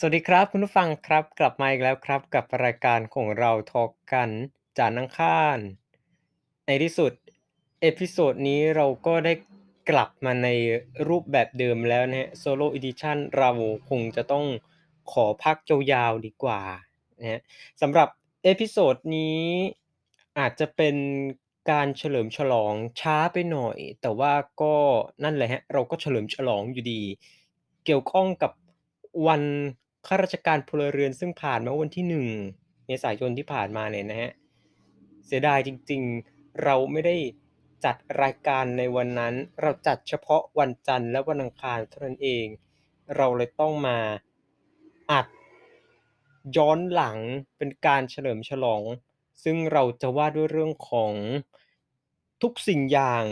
สวัสดีครับคุณผู้ฟังครับ กลับมาอีกแล้วครับกับรายการของเราทอล์กกันจานทร์อังคารในที่สุดเอพิโซดนี้เราก็ได้กลับมาในรูปแบบเดิมแล้วนะฮะโซโล่อีดิชั่นเราคงจะต้องขอพักยาวๆดีกว่านะฮะสำหรับเอพิโซดนี้อาจจะเป็นการเฉลิมฉลองช้าไปหน่อยแต่ว่าก็นั่นแหละฮะเราก็เฉลิมฉลองอยู่ดีเกี่ยวข้องกับวันข้าราชการพลเรือนซึ่งผ่านมาวันที่1เมษายนที่ผ่านมาเนี่ยนะฮะเสียดายจริงๆเราไม่ได้จัดรายการในวันนั้นเราจัดเฉพาะวันจันทร์และวันอังคารเท่านั้นเองเราเลยต้องมาอัดย้อนหลังเป็นการเฉลิมฉลองซึ่งเราจะว่าด้วยเรื่องของทุกสิ่งอย่าง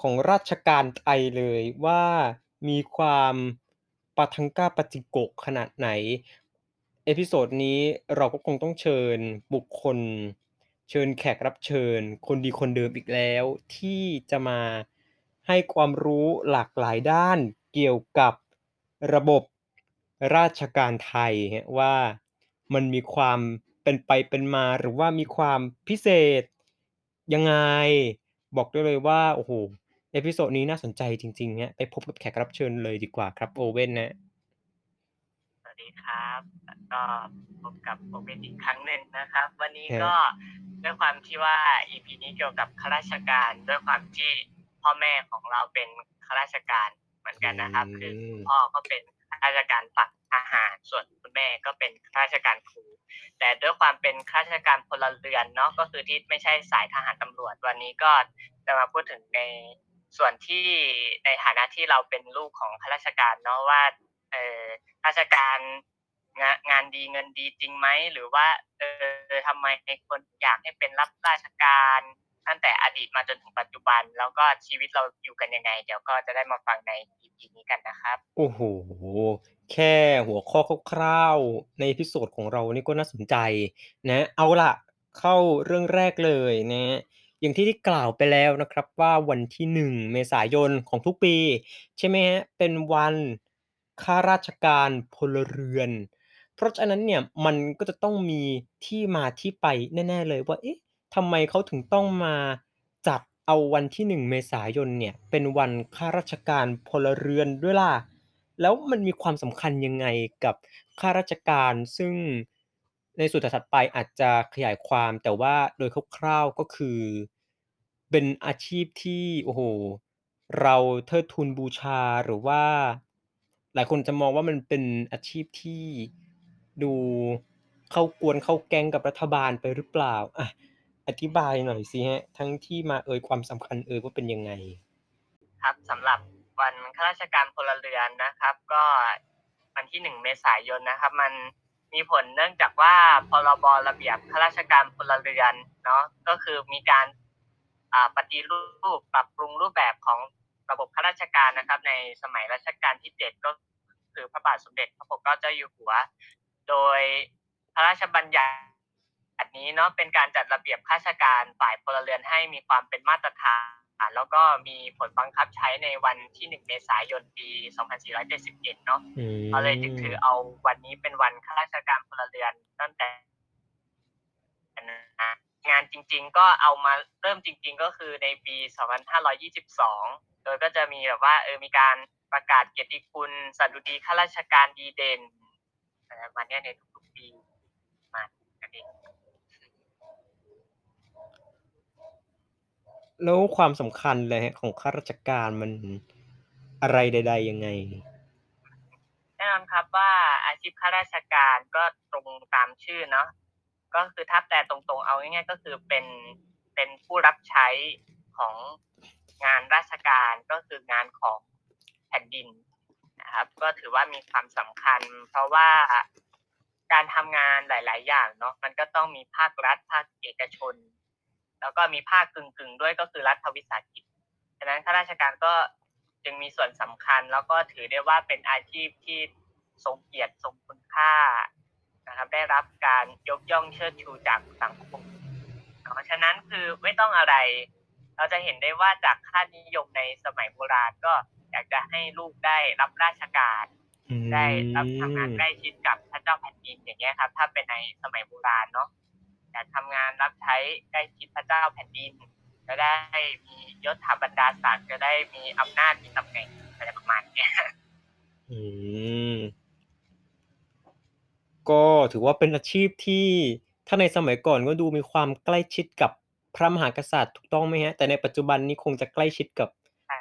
ของราชการไทยเลยว่ามีความปาทังก้าปาจิโกะขนาดไหนเอพิโซดนี้เราก็คงต้องเชิญบุคคลเชิญแขกรับเชิญคนดีคนเดิมอีกแล้วที่จะมาให้ความรู้หลากหลายด้านเกี่ยวกับระบบราชการไทยว่ามันมีความเป็นไปเป็นมาหรือว่ามีความพิเศษยังไงบอกได้เลยว่าโอ้โหเอพิโซดนี้น่าสนใจจริงๆเนี่ยไปพบกับแขกรับเชิญเลยดีกว่าครับโอเว่นนะสวัสดีครับก็พบกับโอเว่นอีกครั้งหนึ่งนะครับวันนี้ก็ด้วยความที่ว่า EP นี้เกี่ยวกับข้าราชการด้วยความที่พ่อแม่ของเราเป็นข้าราชการเหมือนกันนะครับคือพ่อก็เป็นข้าราชการฝั่งทหารส่วนคุณแม่ก็เป็นข้าราชการครูแต่ด้วยความเป็นข้าราชการพลเรือนเนาะก็คือที่ไม่ใช่สายทหารตำรวจวันนี้ก็จะมาพูดถึงในส่วนที่ในฐานะที่เราเป็นลูกของข้าราชการเนาะว่าข้าราชการงานดีเงินดีจริงไหมหรือว่าทำไมคนอยากให้เป็นรับราชการตั้งแต่อดีตมาจนถึงปัจจุบันแล้วก็ชีวิตเราอยู่กันยังไงเดี๋ยวก็จะได้มาฟังใน EP นี้กันนะครับโอ้โหแค่หัวข้อคร่าวๆในเอพิโซดของเรานี่ก็น่าสนใจนะเอาล่ะเข้าเรื่องแรกเลยนะอย่างที่ได้กล่าวไปแล้วนะครับว่าวันที่1เมษายนของทุกปีใช่ไหมฮะเป็นวันข้าราชการพลเรือนเพราะฉะนั้นเนี่ยมันก็จะต้องมีที่มาที่ไปแน่ๆเลยว่าเอ๊ะทำไมเขาถึงต้องมาจัดเอาวันที่1เมษายนเนี่ยเป็นวันข้าราชการพลเรือนด้วยล่ะแล้วมันมีความสำคัญยังไงกับข้าราชการซึ่งในส่วนถัดไปอาจจะขยายความแต่ว่าโดยคร่าวๆก็คือเป็นอาชีพที่โอ้โหเราเทิดทูนบูชาหรือว่าหลายคนจะมองว่ามันเป็นอาชีพที่ดูเข้าแก๊งกับรัฐบาลไปหรือเปล่าอ่ะอธิบายหน่อยสิฮะทั้งที่มาความสำคัญว่าเป็นยังไงครับสำหรับวันข้าราชการพลเรือนนะครับก็วันที่1เมษายนนะครับมันมีผลเนื่องจากว่าพรบ.ระเบียบข้าราชการพลเรือนเนาะก็คือมีการปฏิรูปปรับปรุงรูปแบบของระบบข้าราชการนะครับในสมัยรัชกาลที่7ก็คือพระบาทสมเด็จพระปกเกล้าเจ้าอยู่หัวโดยพระราชบัญญัตินี้เนาะเป็นการจัดระเบียบข้าราชการฝ่ายพลเรือนให้มีความเป็นมาตรฐานแล้วก็มีผลบังคับใช้ในวันที่1เมษายนปี2471เนาะก็เลยจึงถือเอาวันนี้เป็นวันข้าราชการพลเรือนตั้งแต่งานจริงๆก็เอามาเริ่มจริงๆก็คือในปี2522โดยก็จะมีแบบว่ามีการประกาศเกียรติคุณสดุดีข้าราชการดีเด่นวันนี้ในทุกๆปีมากันเองแล้วความสำคัญเลยของข้าราชการมันอะไรใดๆยังไงแน่นอนครับว่าอาชีพข้าราชการก็ตรงตามชื่อเนาะก็คือถ้าแปลตรงๆเอาง่ายๆก็คือเป็นผู้รับใช้ของงานราชการก็คืองานของแผ่นดินนะครับก็ถือว่ามีความสำคัญเพราะว่าการทำงานหลายๆอย่างเนาะมันก็ต้องมีภาครัฐภาคเอกชนแล้วก็มีภาคกึ่งด้วยก็คือรัฐวิสาหกิจฉะนั้นข้าราชการก็จึงมีส่วนสำคัญแล้วก็ถือได้ว่าเป็นอาชีพที่ทรงเกียรติทรงคุณค่านะครับได้รับการยกย่องเชิดชูจากสังคมเพราะฉะนั้นคือไม่ต้องอะไรเราจะเห็นได้ว่าจากค่านิยมในสมัยโบราณก็อยากจะให้ลูกได้รับราชการ ได้รับทำงานใกล้ชิดกับพระเจ้าแผ่นดินอย่างเงี้ยครับถ้าเป็นในสมัยโบราณเนาะการทำงานรับใช้ใกล้ชิดพระเจ้าแผ่นดินจะได้มียศถาบรรดาศักดิ์จะได้มีอำนาจมีตำแหน่งอะไรประมาณนี้ก็ถือว่าเป็นอาชีพที่ถ้าในสมัยก่อนก็ดูมีความใกล้ชิดกับพระมหากษัตริย์ถูกต้องไหมฮะแต่ในปัจจุบันนี้คงจะใกล้ชิดกับ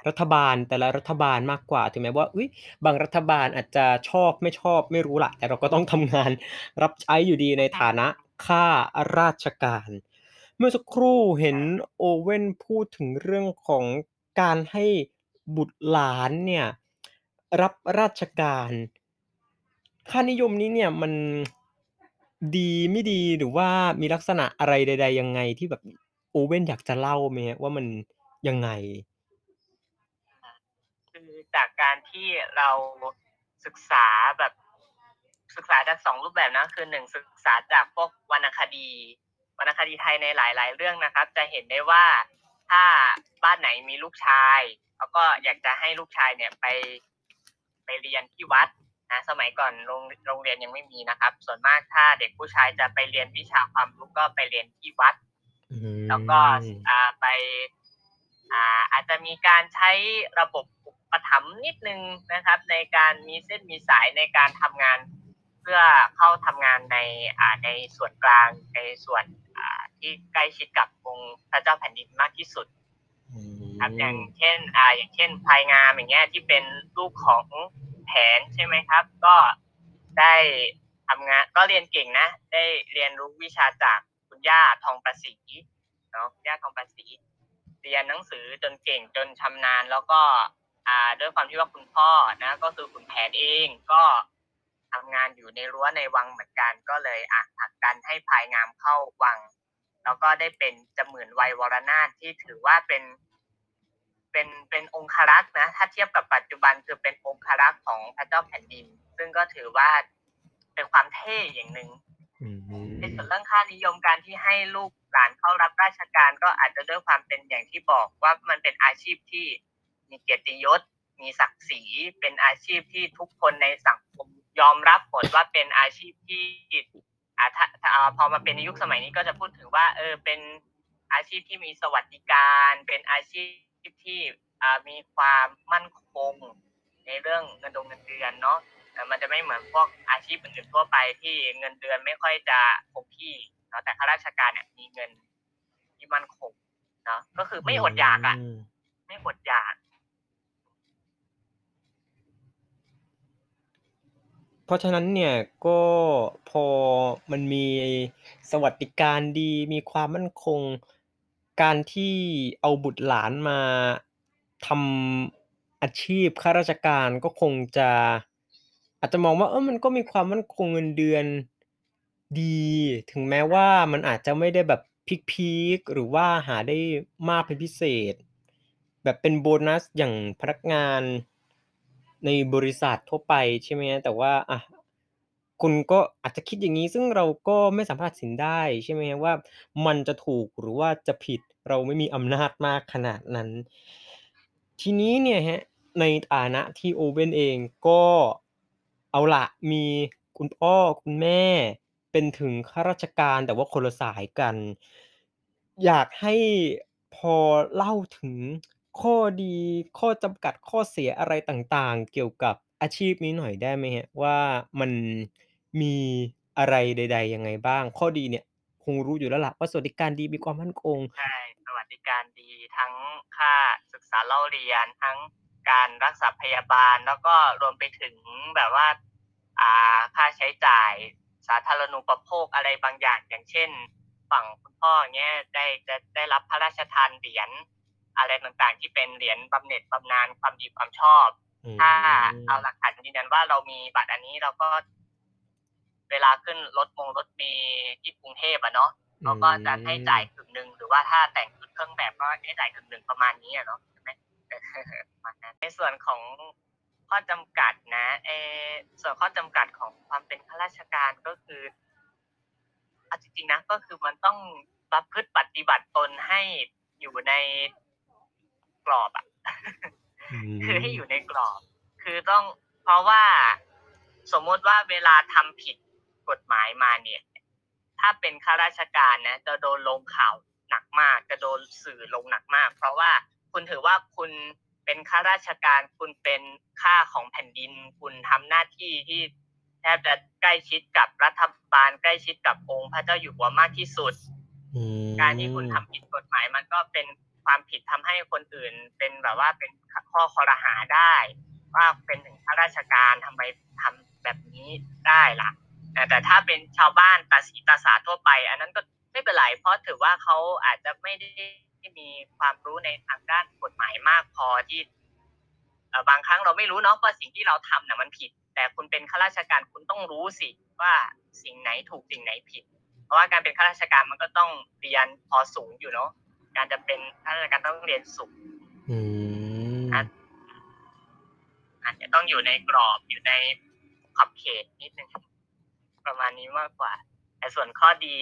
รัฐบาลแต่ละรัฐบาลมากกว่าถึงแม้ว่าอุ๊ยบางรัฐบาลอาจจะชอบไม่ชอบไม่รู้ละแต่เราก็ต้องทำงานรับใช้อยู่ดีในฐานะข้าราชการเมื่อสักครู่เห็นโอเว่นพูดถึงเรื่องของการให้บุตรหลานเนี่ยรับราชการค่านิยมนี้เนี่ยมันดีไม่ดีหรือว่ามีลักษณะอะไรใดๆยังไงที่แบบโอเว่นอยากจะเล่าไหมว่ามันยังไงคือจากการที่เราศึกษาแบบศึกษาจากสองรูปแบบนะคือหนึ่งศึกษาจากพวกวรรณคดีไทยในหลายๆเรื่องนะครับจะเห็นได้ว่าถ้าบ้านไหนมีลูกชายแล้วก็อยากจะให้ลูกชายเนี่ยไปเรียนที่วัดนะสมัยก่อนโรงเรียนยังไม่มีนะครับส่วนมากถ้าเด็กผู้ชายจะไปเรียนวิชาความรู้ก็ไปเรียนที่วัดแล้วก็ไปอาจจะมีการใช้ระบบอุปถัมภ์นิดนึงนะครับในการมีเส้นมีสายในการทำงานเพื่อเข้าทำงานในส่วนกลางในส่วนที่ใกล้ชิดกับองค์พระเจ้าแผ่นดินมากที่สุดครับอย่างเช่นพลายงามอย่างเงี้ยที่เป็นลูกของแผนใช่ไหมครับก็ได้ทำงานก็เรียนเก่งนะได้เรียนรู้วิชาจากคุณย่าทองประศรีเนาะย่าทองประศรีเรียนหนังสือจนเก่งจนชำนาญแล้วก็ด้วยความที่ว่าคุณพ่อนะก็คือคุณแผนเองก็ทำงานอยู่ในรั้วในวังเหมือนกันก็เลยผลักดันให้พลายงามเข้าวังแล้วก็ได้เป็นจมื่นวัยวรนาถที่ถือว่าเป็นองครักษ์นะถ้าเทียบกับปัจจุบันคือเป็นองครักษ์ของพระเจ้าแผ่นดินซึ่งก็ถือว่าเป็นความเท่อย่างหนึ่งในส่วนเรื่องค่านิยมการที่ให้ลูกหลานเข้ารับราชการก็อาจจะด้วยความเป็นอย่างที่บอกว่ามันเป็นอาชีพที่มีเกียรติยศมีศักดิ์ศรีเป็นอาชีพที่ทุกคนในสังคมยอมรับหมดว่าเป็นอาชีพที่พอมาเป็นในยุคสมัยนี้ก็จะพูดถึงว่าเป็นอาชีพที่มีสวัสดิการเป็นอาชีพที่มีความมั่นคงในเรื่องเงินเดือนเนาะมันจะไม่เหมือนพวกอาชีพอื่นทั่วไปที่เงินเดือนไม่ค่อยจะคงที่เนาะแต่ข้าราชการเนี่ยมีเงินที่มั่นคงเนาะก็คือไม่อดอยากอ่ะไม่อดอยากเพราะฉะนั้นเนี่ยก็พอมันมีสวัสดิการดีมีความมั่นคงการที่เอาบุตรหลานมาทำอาชีพข้าราชการก็คงจะอาจจะมองว่ามันก็มีความมั่นคงเงินเดือนดีถึงแม้ว่ามันอาจจะไม่ได้แบบพีคหรือว่าหาได้มากเป็นพิเศษแบบเป็นโบนัสอย่างพนักงานในบริษัททั่วไปใช่ไหมแต่ว่าคุณก็อาจจะคิดอย่างนี้ซึ่งเราก็ไม่สามารถตัดสินได้ใช่ไหมว่ามันจะถูกหรือว่าจะผิดเราไม่มีอำนาจมากขนาดนั้นทีนี้เนี่ยฮะในฐานะที่โอเว่นเองก็เอาละมีคุณพ่อคุณแม่เป็นถึงข้าราชการแต่ว่าคนละสายกันอยากให้พอเล่าถึงข้อดีข้อจำกัดข้อเสียอะไรต่างๆเกี่ยวกับอาชีพนี้หน่อยได้ไหมฮะว่ามันมีอะไรใดๆยังไงบ้างข้อดีเนี่ยคงรู้อยู่แล้วล่ะว่าสวัสดิการดีมีความมั่นคงใช่สวัสดิการดีทั้งค่าศึกษาเล่าเรียนทั้งการรักษาพยาบาลแล้วก็รวมไปถึงแบบว่าค่าใช้จ่ายสาธารณูปโภคอะไรบางอย่างอย่างเช่นฝั่งคุณพ่อเนี่ยได้รับพระราชทานเหรียญอะไรต่างๆที่เป็นเหรียญบำเหน็จบำนาญความดีความชอบถ้าเอาหลักฐานยืนยันว่าเรามีบัตรอันนี้เราก็เวลาขึ้นรถเมล์ที่กรุงเทพอ่ะเนาะเราก็จะให้จ่ายครึ่งนึงหรือว่าถ้าแต่งชุดเครื่องแบบก็ให้จ่ายครึ่งนึงประมาณนี้อ่ะเนาะใช่มั้ยในส่วนของข้อจำกัดนะส่วนข้อจำกัดของความเป็นข้าราชการก็คือจริงๆนะก็คือมันต้องประพฤติปฏิบัติตนให้อยู่ในกรอบอ่ะคือให้อยู่ในกรอบคือต้องเพราะว่า สมมติว่าเวลาทำผิดกฎหมายมาเนี่ยถ้าเป็นข้าราชการนะจะโดนลงข่าวหนักมากจะโดนสื่อลงหนักมากเพราะว่าคุณถือว่าคุณเป็นข้าราชการคุณเป็นข้าของแผ่นดินคุณทำหน้าที่ที่แทบจะใกล้ชิดกับรัฐบาลใกล้ชิดกับองค์พระเจ้าอยู่หัวมากที่สุดการที่คุณทำผิดกฎหมายมันก็เป็นความผิดทำให้คนอื่นเป็นแบบว่าเป็นข้อคอรหาได้ว่าเป็นถึงข้าราชการทำไมทำแบบนี้ได้ล่ะแต่ถ้าเป็นชาวบ้านตาสีตาสาทั่วไปอันนั้นก็ไม่เป็นไรเพราะถือว่าเขาอาจจะไม่ได้มีความรู้ในทางด้านกฎหมายมากพอที่บางครั้งเราไม่รู้เนาะว่าสิ่งที่เราทำน่ะมันผิดแต่คุณเป็นข้าราชการคุณต้องรู้สิว่าสิ่งไหนถูกสิ่งไหนผิดเพราะว่าการเป็นข้าราชการมันก็ต้องเรียนพอสูงอยู่เนาะการจะเป็นข้าราชการต้องเรียนสูงอาจจะต้องอยู่ในกรอบอยู่ในขอบเขตนิดนึงประมาณนี้มากกว่าแต่ส่วนข้อดี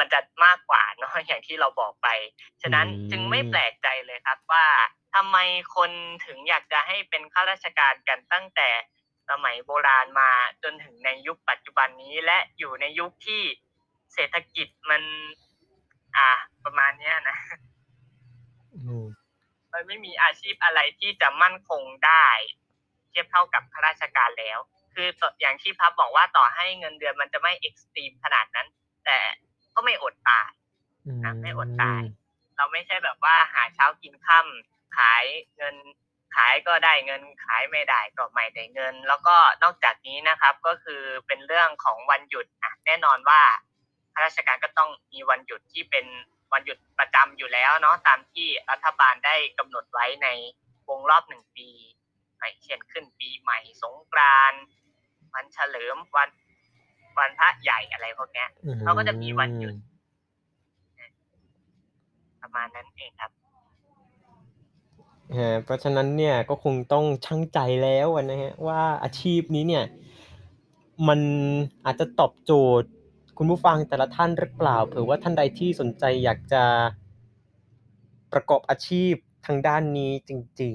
มันจะมากกว่าเนาะอย่างที่เราบอกไปฉะนั้นจึงไม่แปลกใจเลยครับว่าทำไมคนถึงอยากจะให้เป็นข้าราชการกันตั้งแต่สมัยโบราณมาจนถึงในยุคปัจจุบันนี้และอยู่ในยุคที่เศรษฐกิจมันประมาณเนี้ยนะมันไม่มีอาชีพอะไรที่จะมั่นคงได้เทียบเท่ากับข้าราชการแล้วคืออย่างที่พับบอกว่าต่อให้เงินเดือนมันจะไม่เอ็กซ์ตรีมขนาดนั้นแต่ก็ไม่อดตายนะไม่อดตายเราไม่ใช่แบบว่าหาเช้ากินค่ำขายเงินขายก็ได้เงินขายไม่ได้ก็ไม่ได้เงินแล้วก็นอกจากนี้นะครับก็คือเป็นเรื่องของวันหยุดแน่นอนว่าข้าราชการก็ต้องมีวันหยุดที่เป็นวันหยุดประจำอยู่แล้วเนาะตามที่รัฐบาลได้กำหนดไว้ในวงรอบ1ปีเช่นขึ้นปีใหม่สงกรานต์วันเฉลิมวันพระใหญ่อะไรพวกนี้เขาก็จะมีวันหยุดประมาณนั้นเองครับเพราะฉะนั้นเนี่ยก็คงต้องชั่งใจแล้วนะฮะว่าอาชีพนี้เนี่ยมันอาจจะตอบโจทย์คุณผู้ฟังแต่ละท่านหรือเปล่าเผื่อว่าท่านใดที่สนใจอยากจะประกอบอาชีพทางด้านนี้จริง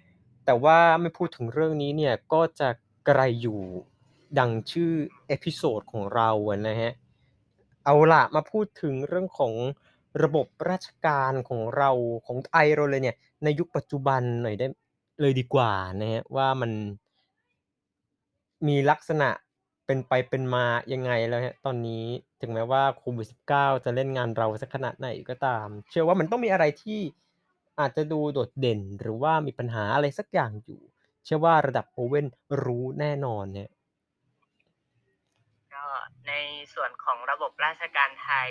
ๆแต่ว่าไม่พูดถึงเรื่องนี้เนี่ยก็จะไกลอยู่ดังชื่อเอพิโซดของเรานะฮะเอาล่ะมาพูดถึงเรื่องของระบบราชการของเราของไทยเราเลยเนี่ยในยุคปัจจุบันหน่อยได้เลยดีกว่านะฮะว่ามันมีลักษณะเป็นไปเป็นมายังไงแล้วฮะตอนนี้ถึงแม้ว่าโควิด-19 จะเล่นงานเราสักขนาดไหนก็ตามเชื่อว่ามันต้องมีอะไรที่อาจจะดูโดดเด่นหรือว่ามีปัญหาอะไรสักอย่างอยู่เชื่อว่าระดับโอเว่นรู้แน่นอนเนี่ยก็ในส่วนของระบบราชการไทย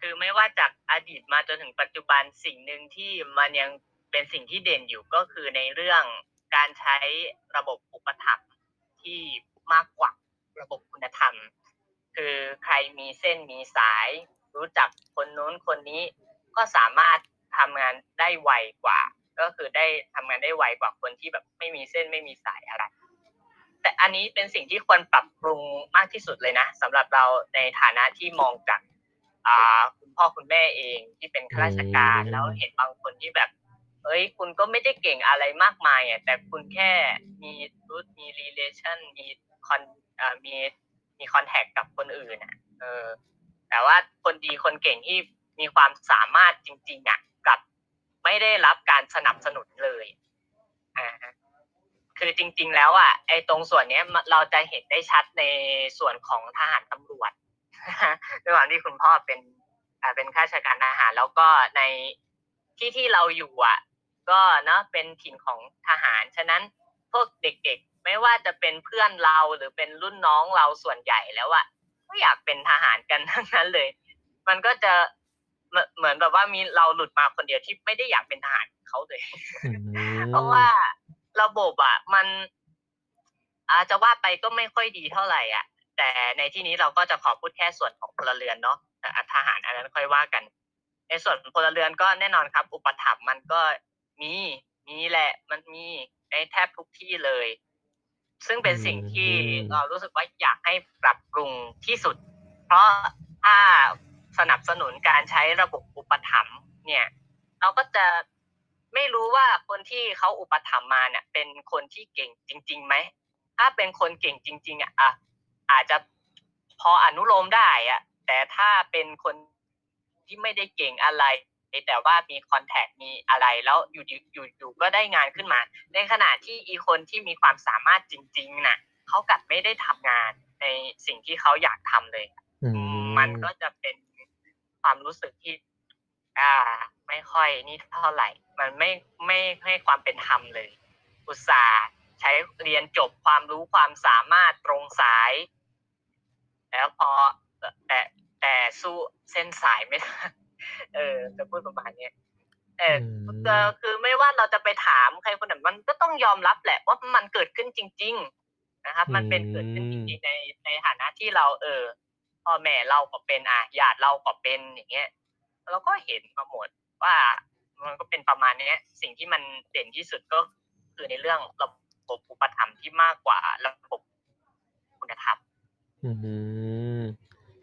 คือไม่ว่าจากอดีตมาจนถึงปัจจุบันสิ่งหนึ่งที่มันยังเป็นสิ่งที่เด่นอยู่ก็คือในเรื่องการใช้ระบบอุปถัมภ์ที่มากกว่าระบบคุณธรรมคือใครมีเส้นมีสายรู้จักคนนู้นคนนี้ก็สามารถทำงานได้ไวกว่าก็คือได้ทำงานได้ไวกว่าคนที่แบบไม่มีเส้นไม่มีสายอะไรแต่อันนี้เป็นสิ่งที่ควรปรับปรุงมากที่สุดเลยนะสำหรับเราในฐานะที่มองจากคุณพ่อคุณแม่เองที่เป็นข้าราชการแล้วเห็นบางคนที่แบบเอ้ยคุณก็ไม่ได้เก่งอะไรมากมายอ่ะแต่คุณแค่มีรูทมี relation มีคอนแทคกับคนอื่นอ่ะแต่ว่าคนดีคนเก่งที่มีความสามารถจริงๆอ่ะกับไม่ได้รับการสนับสนุนเลยคือจริงๆแล้วอ่ะไอ้ตรงส่วนเนี้ยเราจะเห็นได้ชัดในส่วนของทหารตำรวจด้วยความที่คุณพ่อเป็นข้าราชการทหารแล้วก็ในที่ที่เราอยู่อ่ะก็เนาะเป็นถิ่นของทหารฉะนั้นพวกเด็กๆไม่ว่าจะเป็นเพื่อนเราหรือเป็นรุ่นน้องเราส่วนใหญ่แล้วอ่ะก็อยากเป็นทหารกันทั้งนั้นเลยมันก็จะเหมือนแบบว่ามีเราหลุดมาคนเดียวที่ไม่ได้อยากเป็นทหารเขาเลย เพราะว่าระบบอ่ะมันจะว่าไปก็ไม่ค่อยดีเท่าไหร่อ่ะแต่ในที่นี้เราก็จะขอพูดแค่ส่วนของพลเรือนเนาะแต่ทหารอันนั้นค่อยว่ากันในส่วนพลเรือนก็แน่นอนครับอุปถัมภ์มันก็มีแหละมันมีในแทบทุกที่เลยซึ่งเป็นสิ่งที่เรารู้สึกว่าอยากให้ปรับปรุงที่สุดเพราะถ้าสนับสนุนการใช้ระบบอุปถัมภ์เนี่ยเราก็จะไม่รู้ว่าคนที่เขาอุปถัมภ์มาเนี่ยเป็นคนที่เก่งจริงๆไหม ถ้าเป็นคนเก่งจริงๆอ่ะอาจจะพออนุโลมได้อ่ะแต่ถ้าเป็นคนที่ไม่ได้เก่งอะไรแต่ว่ามีคอนแทคมีอะไรแล้วอยู่ก็ได้งานขึ้นมาในขณะที่อีคนที่มีความสามารถจริงๆน่ะเขากลับไม่ได้ทำงานในสิ่งที่เขาอยากทำเลยมันก็จะเป็นความรู้สึกที่ไม่ค่อยนี่เท่าไหร่มันไม่ให้ความเป็นธรรมเลยอุตส่าห์ใช้เรียนจบความรู้ความสามารถตรงสายแล้วพอแต่สู้เส้นสายไม่ได้จะพูดประมาณนี้คือไม่ว่าเราจะไปถามใครคนไหนมันก็ต้องยอมรับแหละว่ามันเกิดขึ้นจริงๆนะครับมันเป็นเกิดขึ้นจริงๆในฐานะที่เราพ่อแม่เราก็เป็นญาติเราก็เป็นอย่างเงี้ยเราก็เห็นมาหมดว่ามันก็เป็นประมาณนี้สิ่งที่มันเด่นที่สุดก็คือในเรื่องระบบอุปถัมภ์ที่มากกว่าระบบคุณธรรม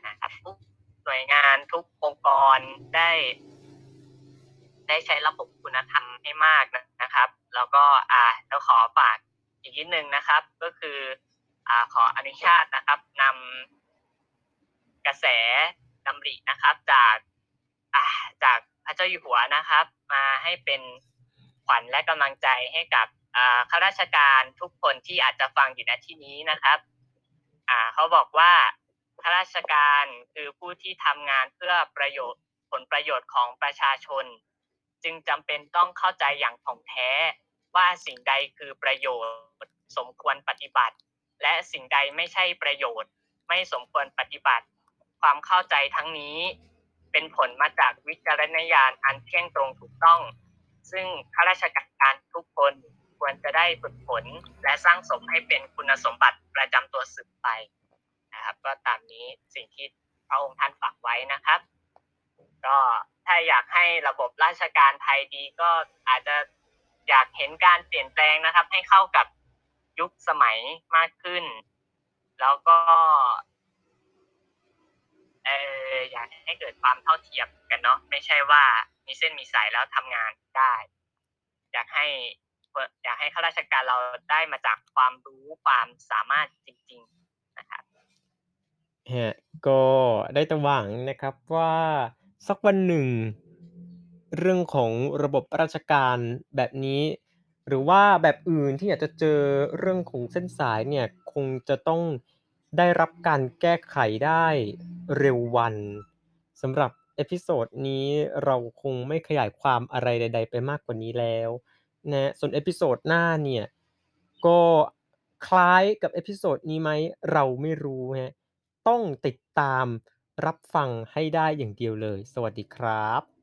นะครับหน่วยงานทุกองค์กรได้ใช้ระบบคุณธรรมให้มากนะครับแล้วก็เราขอฝากอีกนิดนึงนะครับก็คือขออนุญาตนะครับนำกระแสดำรินะครับจากพระเจ้าอยู่หัวนะครับมาให้เป็นขวัญและกำลังใจให้กับข้าราชการทุกคนที่อาจจะฟังอยู่ณที่นี้นะครับเขาบอกว่าข้าราชการคือผู้ที่ทำงานเพื่อประโยชน์ผลประโยชน์ของประชาชนจึงจำเป็นต้องเข้าใจอย่างถ่องแท้ว่าสิ่งใดคือประโยชน์สมควรปฏิบัติและสิ่งใดไม่ใช่ประโยชน์ไม่สมควรปฏิบัติความเข้าใจทั้งนี้เป็นผลมาจากวิจารณญาณอันเที่ยงตรงถูกต้องซึ่งข้าราชการทุกคนควรจะได้ฝึกฝนและสร้างสมให้เป็นคุณสมบัติประจำตัวสืบไปนะครับก็ตามนี้สิ่งที่พระองค์ท่านฝากไว้นะครับก็ถ้าอยากให้ระบบราชการไทยดีก็อาจจะอยากเห็นการเปลี่ยนแปลงนะครับให้เข้ากับยุคสมัยมากขึ้นแล้วก็อยากให้เกิดความเท่าเทียมกันเนาะไม่ใช่ว่ามีเส้นมีสายแล้วทำงานได้อยากให้ข้าราชการเราได้มาจากความรู้ความสามารถจริงๆนะครับก็ได้แต่หวังนะครับว่าสักวันหนึ่งเรื่องของระบบราชการแบบนี้หรือว่าแบบอื่นที่อยากจะเจอเรื่องของเส้นสายเนี่ยคงจะต้องได้รับการแก้ไขได้เร็ววันสำหรับเอพิโซดนี้เราคงไม่ขยายความอะไรใดๆไปมากกว่านี้แล้วนะส่วนเอพิโซดหน้าเนี่ยก็คล้ายกับเอพิโซดนี้ไหมเราไม่รู้ฮะต้องติดตามรับฟังให้ได้อย่างเดียวเลยสวัสดีครับ